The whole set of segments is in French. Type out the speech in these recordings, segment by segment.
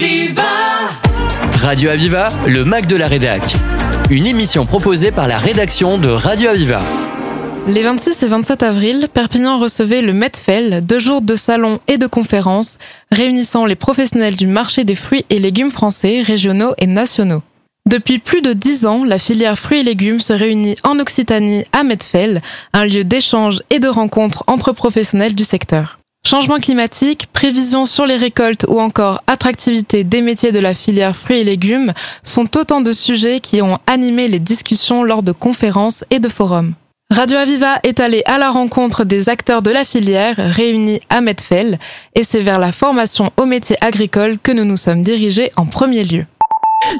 Aviva. Radio Aviva, le Mac de la Rédac. Une émission proposée par la rédaction de Radio Aviva. Les 26 et 27 avril, Perpignan recevait le Medfel, 2 jours de salons et de conférences, réunissant les professionnels du marché des fruits et légumes français, régionaux et nationaux. Depuis plus de 10 ans, la filière fruits et légumes se réunit en Occitanie à Medfel, un lieu d'échange et de rencontre entre professionnels du secteur. Changement climatique, prévisions sur les récoltes ou encore attractivité des métiers de la filière fruits et légumes sont autant de sujets qui ont animé les discussions lors de conférences et de forums. Radio Aviva est allée à la rencontre des acteurs de la filière réunis à Medfel et c'est vers la formation aux métiers agricoles que nous nous sommes dirigés en premier lieu.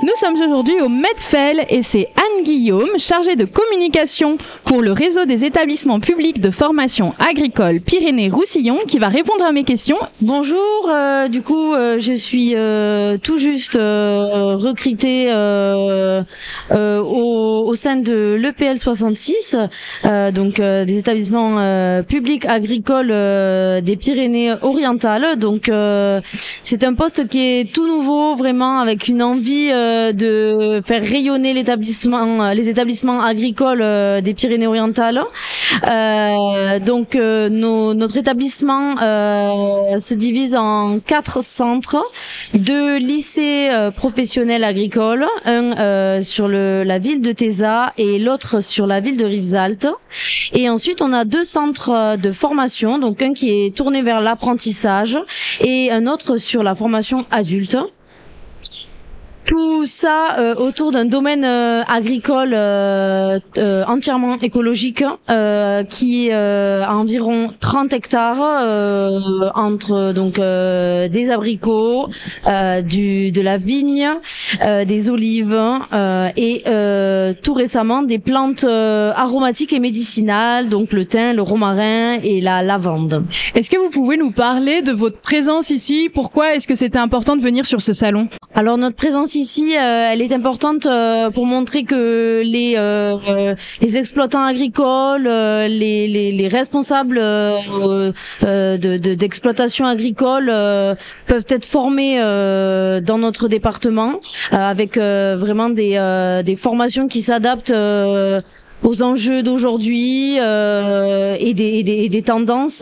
Nous sommes aujourd'hui au Medfel et c'est Anne-Guillaume, chargée de communication pour le réseau des établissements publics de formation agricole Pyrénées-Roussillon, qui va répondre à mes questions. Bonjour, je suis tout juste recrutée au sein de l'EPL 66, des établissements publics agricoles des Pyrénées-Orientales. Donc c'est un poste qui est tout nouveau, vraiment avec une envie de faire rayonner les établissements agricoles des Pyrénées-Orientales. Notre établissement se divise en 4 centres, 2 lycées professionnels agricoles, un sur la ville de Téza et l'autre sur la ville de Rivesaltes. Et ensuite, on a 2 centres de formation, donc un qui est tourné vers l'apprentissage et un autre sur la formation adulte. Tout ça autour d'un domaine agricole entièrement écologique qui a environ 30 hectares entre des abricots, de la vigne, des olives et tout récemment des plantes aromatiques et médicinales, donc le thym, le romarin et la lavande. Est-ce que vous pouvez nous parler de votre présence ici? Pourquoi est-ce que c'était important de venir sur ce salon? Alors notre présence ici, elle est importante pour montrer que les exploitants agricoles, les responsables d'exploitation agricole peuvent être formés dans notre département avec vraiment des formations qui s'adaptent aux enjeux d'aujourd'hui et des tendances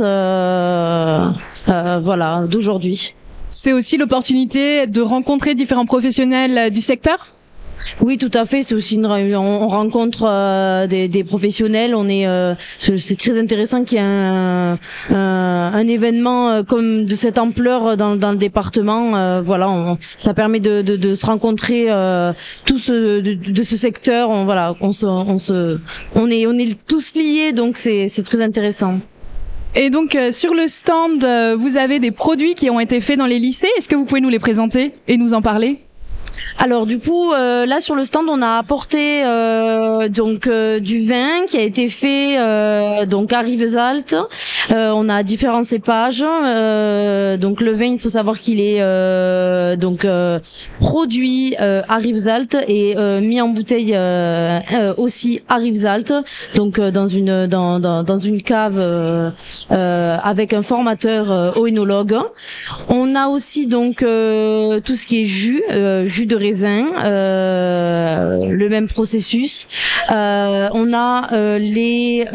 d'aujourd'hui. C'est aussi l'opportunité de rencontrer différents professionnels du secteur ? Oui, tout à fait. C'est aussi on rencontre des professionnels. C'est très intéressant qu'il y ait un événement comme de cette ampleur dans le département. Ça permet de se rencontrer tous de ce secteur. On est tous liés, donc c'est très intéressant. Et donc sur le stand, vous avez des produits qui ont été faits dans les lycées. Est-ce que vous pouvez nous les présenter et nous en parler ? Alors là sur le stand on a apporté du vin qui a été fait à Rivesaltes. On a différents cépages. Le vin, il faut savoir qu'il est produit à Rivesaltes et mis en bouteille aussi à Rivesaltes. Dans une cave avec un formateur oénologue. On a aussi tout ce qui est jus de raisin, le même processus. On a les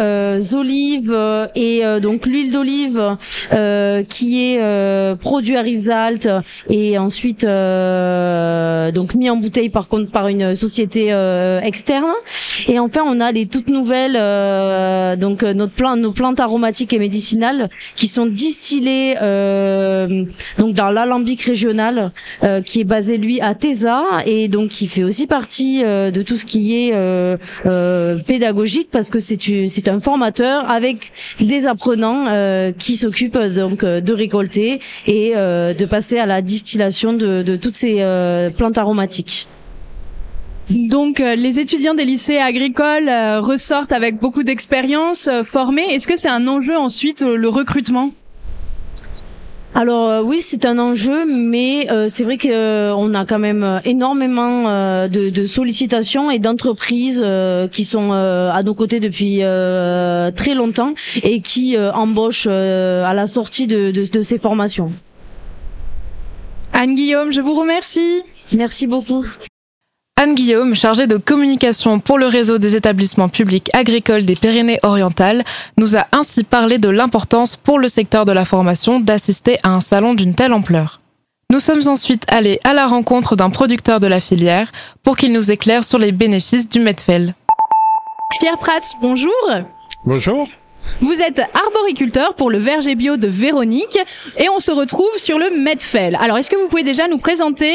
olives et l'huile d'olive qui est produit à Rivesaltes et ensuite mis en bouteille par une société externe. Et enfin on a les toutes nouvelles nos plantes aromatiques et médicinales qui sont distillées dans l'alambic régional qui est basé lui à Téza et donc qui fait aussi partie de tout ce qui est pédagogique parce que c'est un formateur avec des apprenants qui s'occupent de récolter et de passer à la distillation de toutes ces plantes aromatiques. Donc les étudiants des lycées agricoles ressortent avec beaucoup d'expérience formés. Est-ce que c'est un enjeu ensuite le recrutement ? Alors oui, c'est un enjeu, mais c'est vrai qu'on a quand même énormément de sollicitations et d'entreprises qui sont à nos côtés depuis très longtemps et qui embauchent à la sortie de ces formations. Anne-Guillaume, je vous remercie. Merci beaucoup. Anne-Guillaume, chargée de communication pour le réseau des établissements publics agricoles des Pyrénées-Orientales, nous a ainsi parlé de l'importance pour le secteur de la formation d'assister à un salon d'une telle ampleur. Nous sommes ensuite allés à la rencontre d'un producteur de la filière pour qu'il nous éclaire sur les bénéfices du Medfel. Pierre Prats, bonjour. Bonjour. Vous êtes arboriculteur pour le verger bio de Véronique et on se retrouve sur le Medfel. Alors, est-ce que vous pouvez déjà nous présenter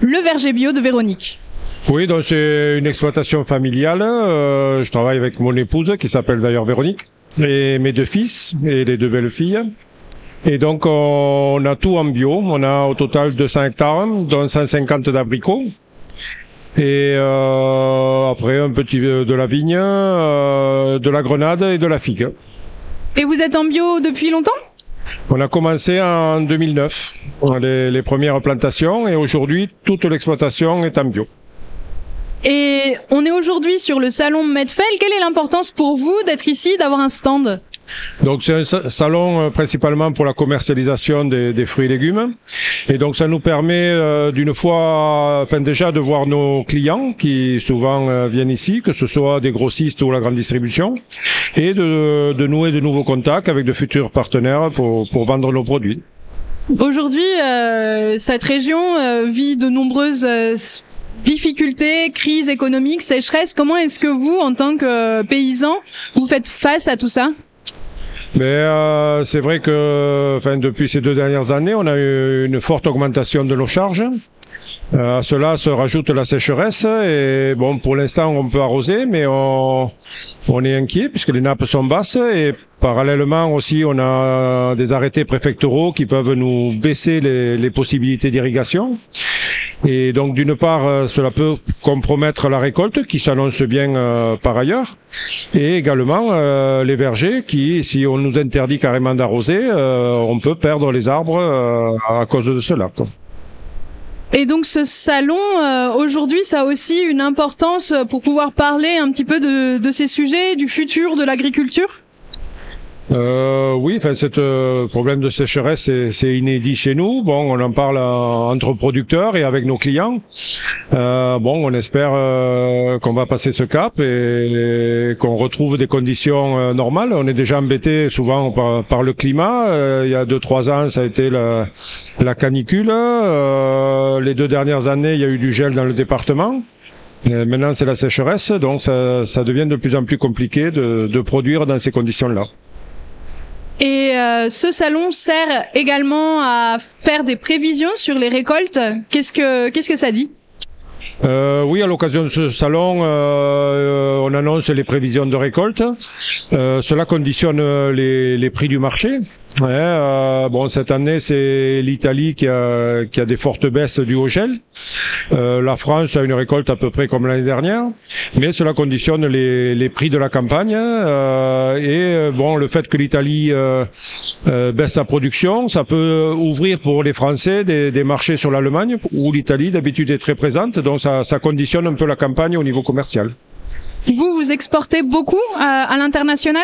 le verger bio de Véronique? Oui, donc c'est une exploitation familiale. Je travaille avec mon épouse, qui s'appelle d'ailleurs Véronique, et mes deux fils et les deux belles filles. Et donc on a tout en bio. On a au total 200 hectares, dont 150 d'abricots. Et après un petit de la vigne, de la grenade et de la figue. Et vous êtes en bio depuis longtemps ? On a commencé en 2009, les premières plantations, et aujourd'hui, toute l'exploitation est en bio. Et on est aujourd'hui sur le salon Medfel. Quelle est l'importance pour vous d'être ici, d'avoir un stand ? Donc c'est un salon principalement pour la commercialisation des fruits et légumes, et donc ça nous permet déjà de voir nos clients qui souvent viennent ici, que ce soit des grossistes ou la grande distribution, et de nouer de nouveaux contacts avec de futurs partenaires pour vendre nos produits. Aujourd'hui, cette région vit de nombreuses difficultés, crises économiques, sécheresses. Comment est-ce que vous, en tant que paysan, vous faites face à tout ça ? Mais c'est vrai que depuis ces 2 dernières années, on a eu une forte augmentation de nos charges. À cela se rajoute la sécheresse et bon, pour l'instant on peut arroser, mais on est inquiet puisque les nappes sont basses, et parallèlement aussi on a des arrêtés préfectoraux qui peuvent nous baisser les possibilités d'irrigation. Et donc d'une part cela peut compromettre la récolte qui s'annonce bien par ailleurs, et également les vergers qui, si on nous interdit carrément d'arroser, on peut perdre les arbres à cause de cela. Et donc ce salon, aujourd'hui, ça a aussi une importance pour pouvoir parler un petit peu de ces sujets, du futur de l'agriculture ? Oui, cet problème de sécheresse, c'est inédit chez nous. Bon, on en parle entre producteurs et avec nos clients. On espère qu'on va passer ce cap et qu'on retrouve des conditions normales. On est déjà embêté souvent par le climat. Il y a 2-3 ans, ça a été la canicule. Les 2 dernières années, il y a eu du gel dans le département. Et maintenant, c'est la sécheresse. Donc, ça devient de plus en plus compliqué de produire dans ces conditions-là. Et ce salon sert également à faire des prévisions sur les récoltes. Qu'est-ce que ça dit ? Oui, à l'occasion de ce salon, on annonce les prévisions de récolte. Cela conditionne les prix du marché. Ouais, cette année, c'est l'Italie qui a des fortes baisses dues au gel. La France a une récolte à peu près comme l'année dernière, mais cela conditionne les prix de la campagne. Le fait que l'Italie baisse sa production, ça peut ouvrir pour les Français des marchés sur l'Allemagne, où l'Italie d'habitude est très présente, donc ça conditionne un peu la campagne au niveau commercial. Vous exportez beaucoup à l'international ?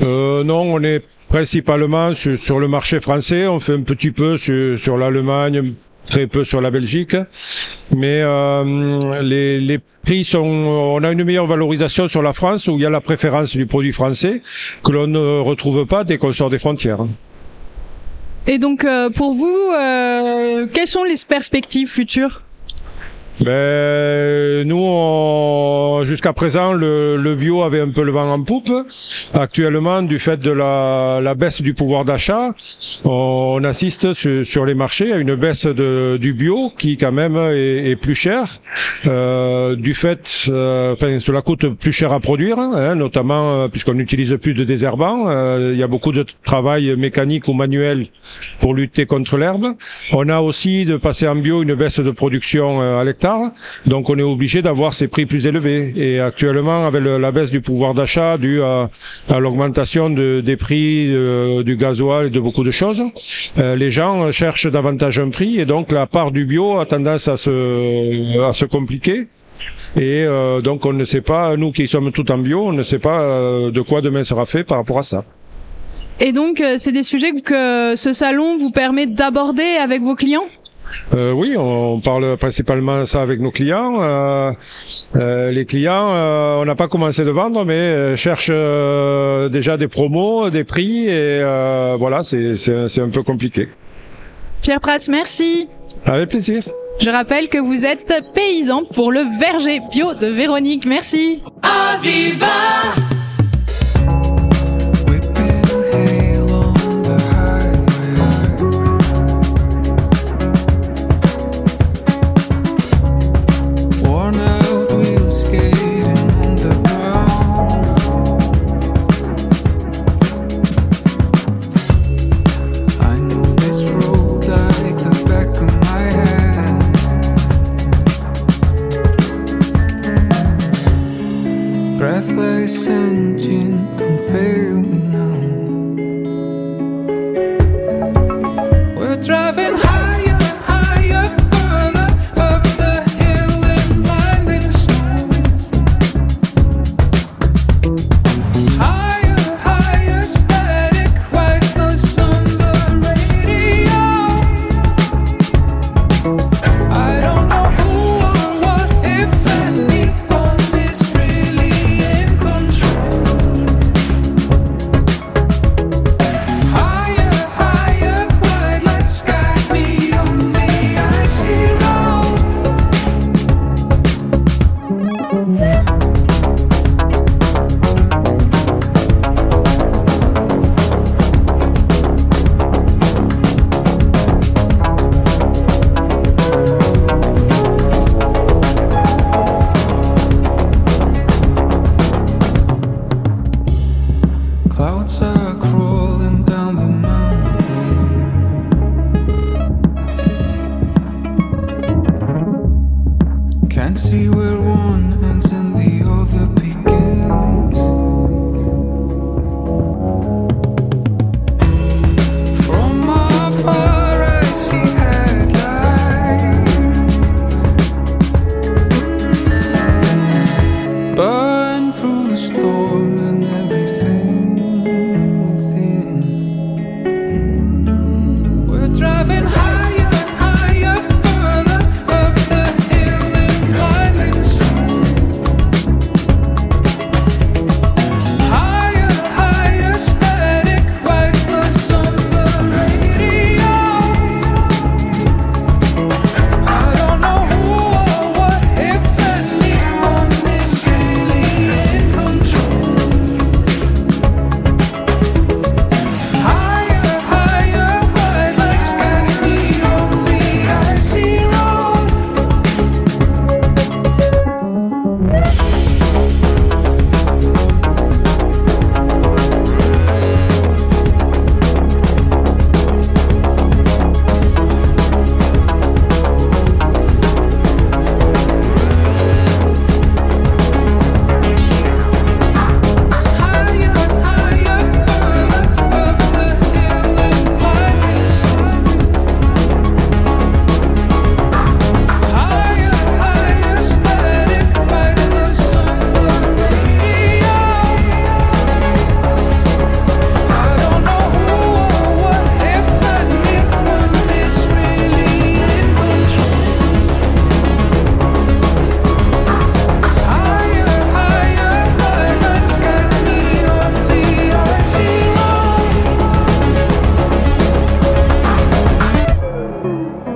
Non, on est principalement sur le marché français. On fait un petit peu sur l'Allemagne, très peu sur la Belgique. Mais les prix on a une meilleure valorisation sur la France, où il y a la préférence du produit français que l'on ne retrouve pas dès qu'on sort des frontières. Et donc pour vous, quelles sont les perspectives futures ? Nous, jusqu'à présent, le bio avait un peu le vent en poupe. Actuellement, du fait de la baisse du pouvoir d'achat, on assiste sur les marchés à une baisse du bio qui, quand même, est plus cher. Cela coûte plus cher à produire, notamment puisqu'on n'utilise plus de désherbants. Il y a beaucoup de travail mécanique ou manuel pour lutter contre l'herbe. On a aussi, de passer en bio, une baisse de production à l'hectare. Donc on est obligé d'avoir ces prix plus élevés, et actuellement avec la baisse du pouvoir d'achat due à l'augmentation des prix du gasoil et de beaucoup de choses, les gens cherchent davantage un prix, et donc la part du bio a tendance à se compliquer, et donc on ne sait pas, nous qui sommes tout en bio, on ne sait pas de quoi demain sera fait par rapport à ça. Et donc c'est des sujets que ce salon vous permet d'aborder avec vos clients ? Oui, on parle principalement ça avec nos clients. Les clients, on n'a pas commencé de vendre, mais cherchent déjà des promos, des prix, et voilà, c'est un peu compliqué. Pierre Prats, merci. Avec plaisir. Je rappelle que vous êtes paysan pour le verger bio de Véronique. Merci. À Viva! Breathless engine, don't fail me now. We're driving high.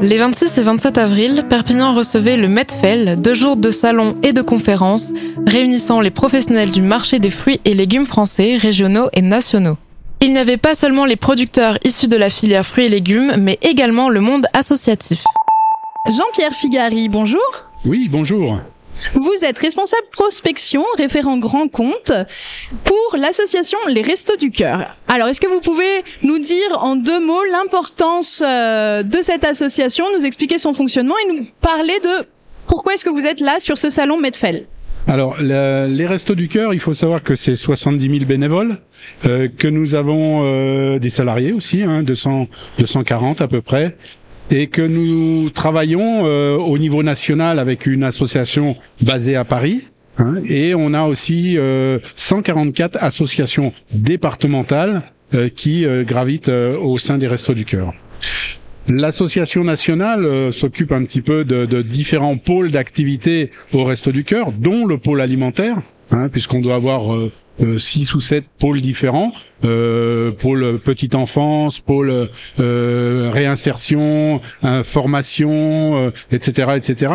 Les 26 et 27 avril, Perpignan recevait le Medfel, 2 jours de salons et de conférences, réunissant les professionnels du marché des fruits et légumes français, régionaux et nationaux. Il n'y avait pas seulement les producteurs issus de la filière fruits et légumes, mais également le monde associatif. Jean-Pierre Figari, bonjour. Oui, bonjour. Vous êtes responsable prospection, référent grand compte, pour l'association Les Restos du cœur. Alors, est-ce que vous pouvez nous dire en 2 mots l'importance de cette association, nous expliquer son fonctionnement et nous parler de pourquoi est-ce que vous êtes là sur ce salon Medfel ? Alors, les Restos du Cœur, il faut savoir que c'est 70 000 bénévoles, que nous avons des salariés aussi, 240 à peu près, et que nous travaillons au niveau national avec une association basée à Paris, et on a aussi 144 associations départementales qui gravitent au sein des Restos du Cœur. L'association nationale s'occupe un petit peu de différents pôles d'activité au Restos du Cœur, dont le pôle alimentaire, hein, puisqu'on doit avoir 6 ou 7 pôles différents, pôle petite enfance, pôle réinsertion, formation, etc., etc.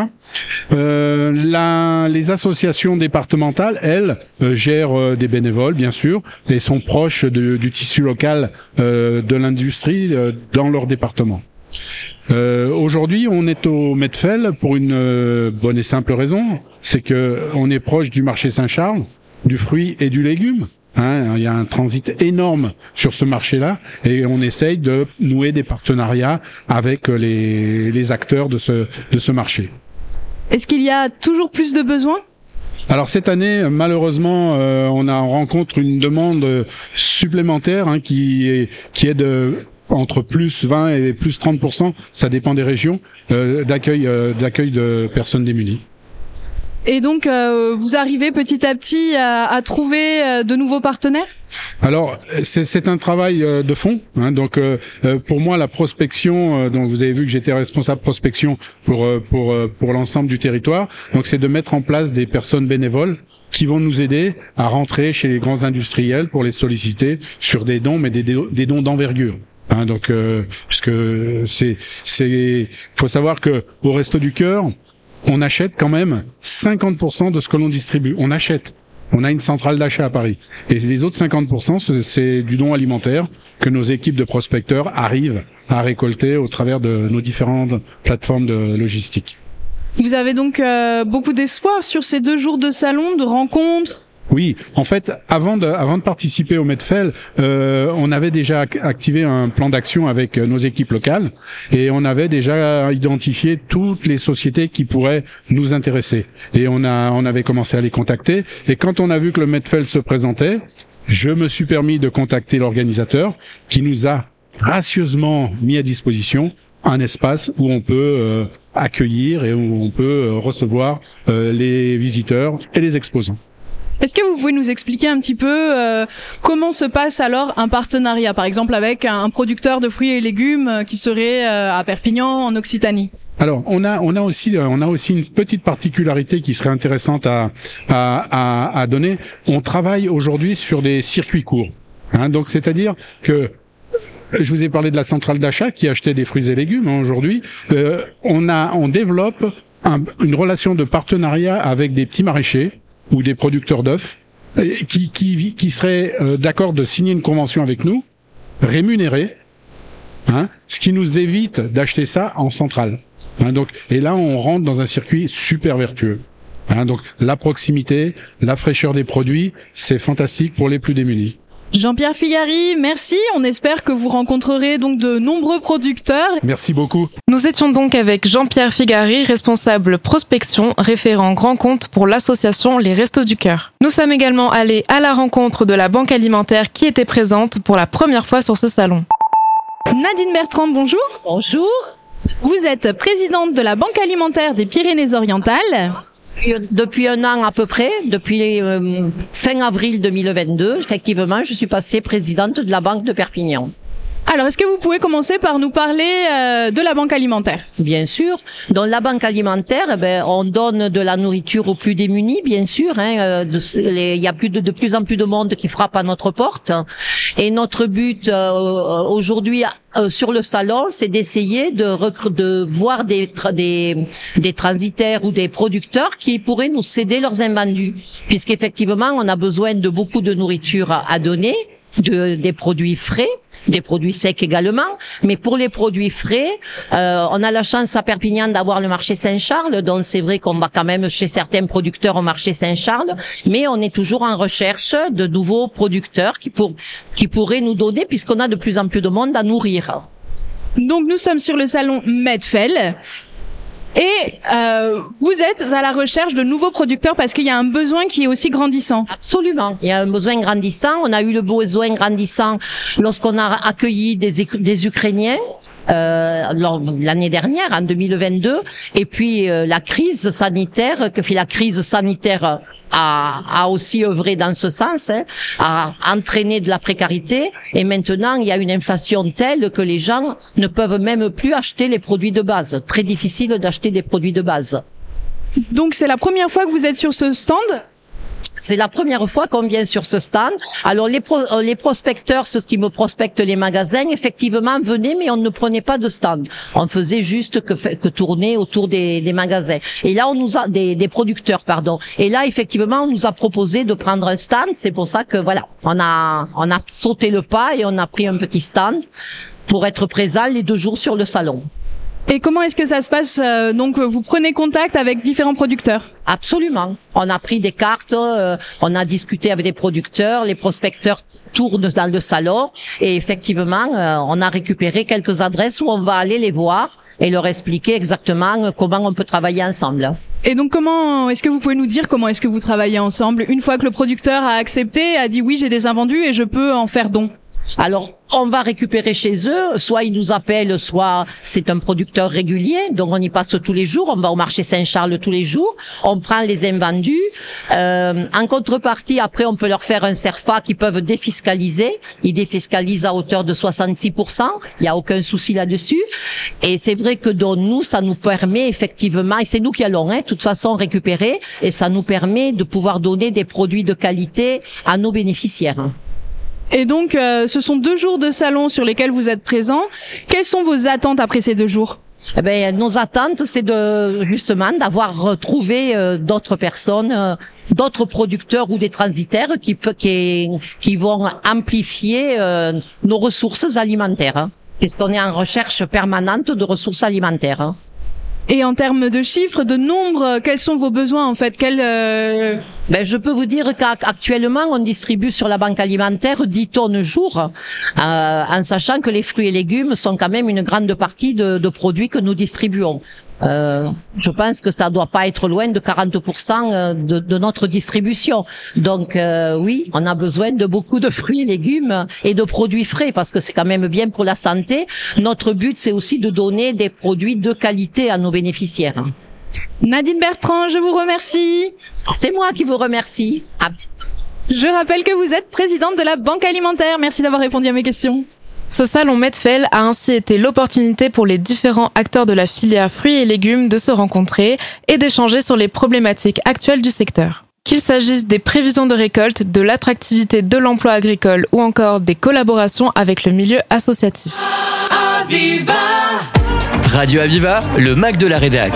Les associations départementales, elles, gèrent des bénévoles, bien sûr, et sont proches du tissu local de l'industrie dans leur département. Aujourd'hui, on est au Medfel pour une bonne et simple raison, c'est que on est proche du marché Saint-Charles, du fruit et du légume. Hein, il y a un transit énorme sur ce marché-là et on essaye de nouer des partenariats avec les acteurs de ce marché. Est-ce qu'il y a toujours plus de besoins ? Alors cette année, malheureusement, on rencontre une demande supplémentaire hein, qui est de entre plus 20 et plus 30%, ça dépend des régions, d'accueil de personnes démunies. Et donc, vous arrivez petit à petit à trouver de nouveaux partenaires ? Alors, c'est un travail de fond. Hein, donc, pour moi, la prospection, donc vous avez vu que j'étais responsable prospection pour l'ensemble du territoire. Donc, c'est de mettre en place des personnes bénévoles qui vont nous aider à rentrer chez les grands industriels pour les solliciter sur des dons, mais des dons d'envergure. Hein, donc, parce que faut savoir que au Restos du Cœur, on achète quand même 50% de ce que l'on distribue. On achète. On a une centrale d'achat à Paris. Et les autres 50%, c'est du don alimentaire que nos équipes de prospecteurs arrivent à récolter au travers de nos différentes plateformes de logistique. Vous avez donc beaucoup d'espoir sur ces 2 jours de salon, de rencontres ? Oui, en fait, avant de participer au Medfel, on avait déjà activé un plan d'action avec nos équipes locales et on avait déjà identifié toutes les sociétés qui pourraient nous intéresser. Et on avait commencé à les contacter. Et quand on a vu que le Medfel se présentait, je me suis permis de contacter l'organisateur qui nous a gracieusement mis à disposition un espace où on peut accueillir et où on peut recevoir les visiteurs et les exposants. Est-ce que vous pouvez nous expliquer un petit peu comment se passe alors un partenariat, par exemple avec un producteur de fruits et légumes qui serait à Perpignan, en Occitanie ? Alors, on a aussi une petite particularité qui serait intéressante à donner. On travaille aujourd'hui sur des circuits courts. Hein, donc, c'est-à-dire que je vous ai parlé de la centrale d'achat qui achetait des fruits et légumes. Hein, aujourd'hui, on développe une relation de partenariat avec des petits maraîchers ou des producteurs d'œufs qui seraient d'accord de signer une convention avec nous, rémunérés, hein, ce qui nous évite d'acheter ça en centrale. Hein, donc, et là, on rentre dans un circuit super vertueux. Hein, donc, la proximité, la fraîcheur des produits, c'est fantastique pour les plus démunis. Jean-Pierre Figari, merci. On espère que vous rencontrerez donc de nombreux producteurs. Merci beaucoup. Nous étions donc avec Jean-Pierre Figari, responsable prospection, référent grand compte pour l'association Les Restos du Cœur. Nous sommes également allés à la rencontre de la Banque Alimentaire qui était présente pour la première fois sur ce salon. Nadine Bertrand, bonjour. Bonjour. Vous êtes présidente de la Banque Alimentaire des Pyrénées-Orientales. Depuis 1 an à peu près, depuis fin avril 2022, effectivement, je suis passée présidente de la Banque de Perpignan. Alors, est-ce que vous pouvez commencer par nous parler de la Banque Alimentaire ? Bien sûr. Dans la Banque Alimentaire, eh ben, on donne de la nourriture aux plus démunis, bien sûr. Hein, il y a de plus en plus de monde qui frappe à notre porte. Et notre but aujourd'hui sur le salon, c'est d'essayer de voir des transitaires ou des producteurs qui pourraient nous céder leurs invendus. Puisqu'effectivement, on a besoin de beaucoup de nourriture à donner. Des produits frais, des produits secs également, mais pour les produits frais, on a la chance à Perpignan d'avoir le marché Saint-Charles, donc c'est vrai qu'on va quand même chez certains producteurs au marché Saint-Charles, mais on est toujours en recherche de nouveaux producteurs qui pourraient nous donner, puisqu'on a de plus en plus de monde à nourrir. Donc nous sommes sur le salon Medfel. Et vous êtes à la recherche de nouveaux producteurs parce qu'il y a un besoin qui est aussi grandissant. Absolument, il y a un besoin grandissant. On a eu le besoin grandissant lorsqu'on a accueilli des Ukrainiens l'année dernière, en 2022. Et puis la crise sanitaire a aussi œuvré dans ce sens, hein, a entraîné de la précarité, et maintenant il y a une inflation telle que les gens ne peuvent même plus acheter les produits de base. Très difficile d'acheter des produits de base. Donc c'est la première fois que vous êtes sur ce stand ? C'est la première fois qu'on vient sur ce stand. Alors les prospecteurs, ceux qui me prospectent les magasins, effectivement venaient, mais on ne prenait pas de stand. On faisait juste que tourner autour des magasins. Et là, on nous a des producteurs, pardon. Et là, effectivement, on nous a proposé de prendre un stand. C'est pour ça que voilà, on a sauté le pas et on a pris un petit stand pour être présent les 2 jours sur le salon. Et comment est-ce que ça se passe ? Donc, vous prenez contact avec différents producteurs ? Absolument. On a pris des cartes, on a discuté avec des producteurs, les prospecteurs tournent dans le salon et effectivement, on a récupéré quelques adresses où on va aller les voir et leur expliquer exactement comment on peut travailler ensemble. Et donc, comment est-ce que vous pouvez nous dire comment est-ce que vous travaillez ensemble ? Une fois que le producteur a accepté, a dit oui, j'ai des invendus et je peux en faire don. Alors, on va récupérer chez eux, soit ils nous appellent, soit c'est un producteur régulier, donc on y passe tous les jours, on va au marché Saint-Charles tous les jours, on prend les invendus. En contrepartie, après, on peut leur faire un CERFA qu'ils peuvent défiscaliser. Ils défiscalisent à hauteur de 66%, il n'y a aucun souci là-dessus. Et c'est vrai que donc, nous, ça nous permet effectivement, et c'est nous qui allons, de toute façon, récupérer, et ça nous permet de pouvoir donner des produits de qualité à nos bénéficiaires. Et donc, ce sont 2 jours de salon sur lesquels vous êtes présents. Quelles sont vos attentes après ces 2 jours ? Eh bien, nos attentes, c'est justement d'avoir retrouvé d'autres personnes, d'autres producteurs ou des transitaires qui vont amplifier nos ressources alimentaires, hein, puisqu'on est en recherche permanente de ressources alimentaires. Hein. Et en termes de chiffres, de nombres, quels sont vos besoins en fait ? Je peux vous dire qu'actuellement, on distribue sur la banque alimentaire 10 tonnes jour, en sachant que les fruits et légumes sont quand même une grande partie de produits que nous distribuons. Je pense que ça doit pas être loin de 40% de notre distribution. Donc oui, on a besoin de beaucoup de fruits et légumes et de produits frais parce que c'est quand même bien pour la santé. Notre but, c'est aussi de donner des produits de qualité à nos bénéficiaires. Nadine Bertrand, je vous remercie. C'est moi qui vous remercie. Je rappelle que vous êtes présidente de la Banque Alimentaire. Merci d'avoir répondu à mes questions. Ce salon Medfel a ainsi été l'opportunité pour les différents acteurs de la filière fruits et légumes de se rencontrer et d'échanger sur les problématiques actuelles du secteur. Qu'il s'agisse des prévisions de récolte, de l'attractivité de l'emploi agricole ou encore des collaborations avec le milieu associatif. Aviva Radio Aviva, le Mac de la Rédac.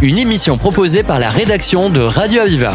Une émission proposée par la rédaction de Radio Aviva.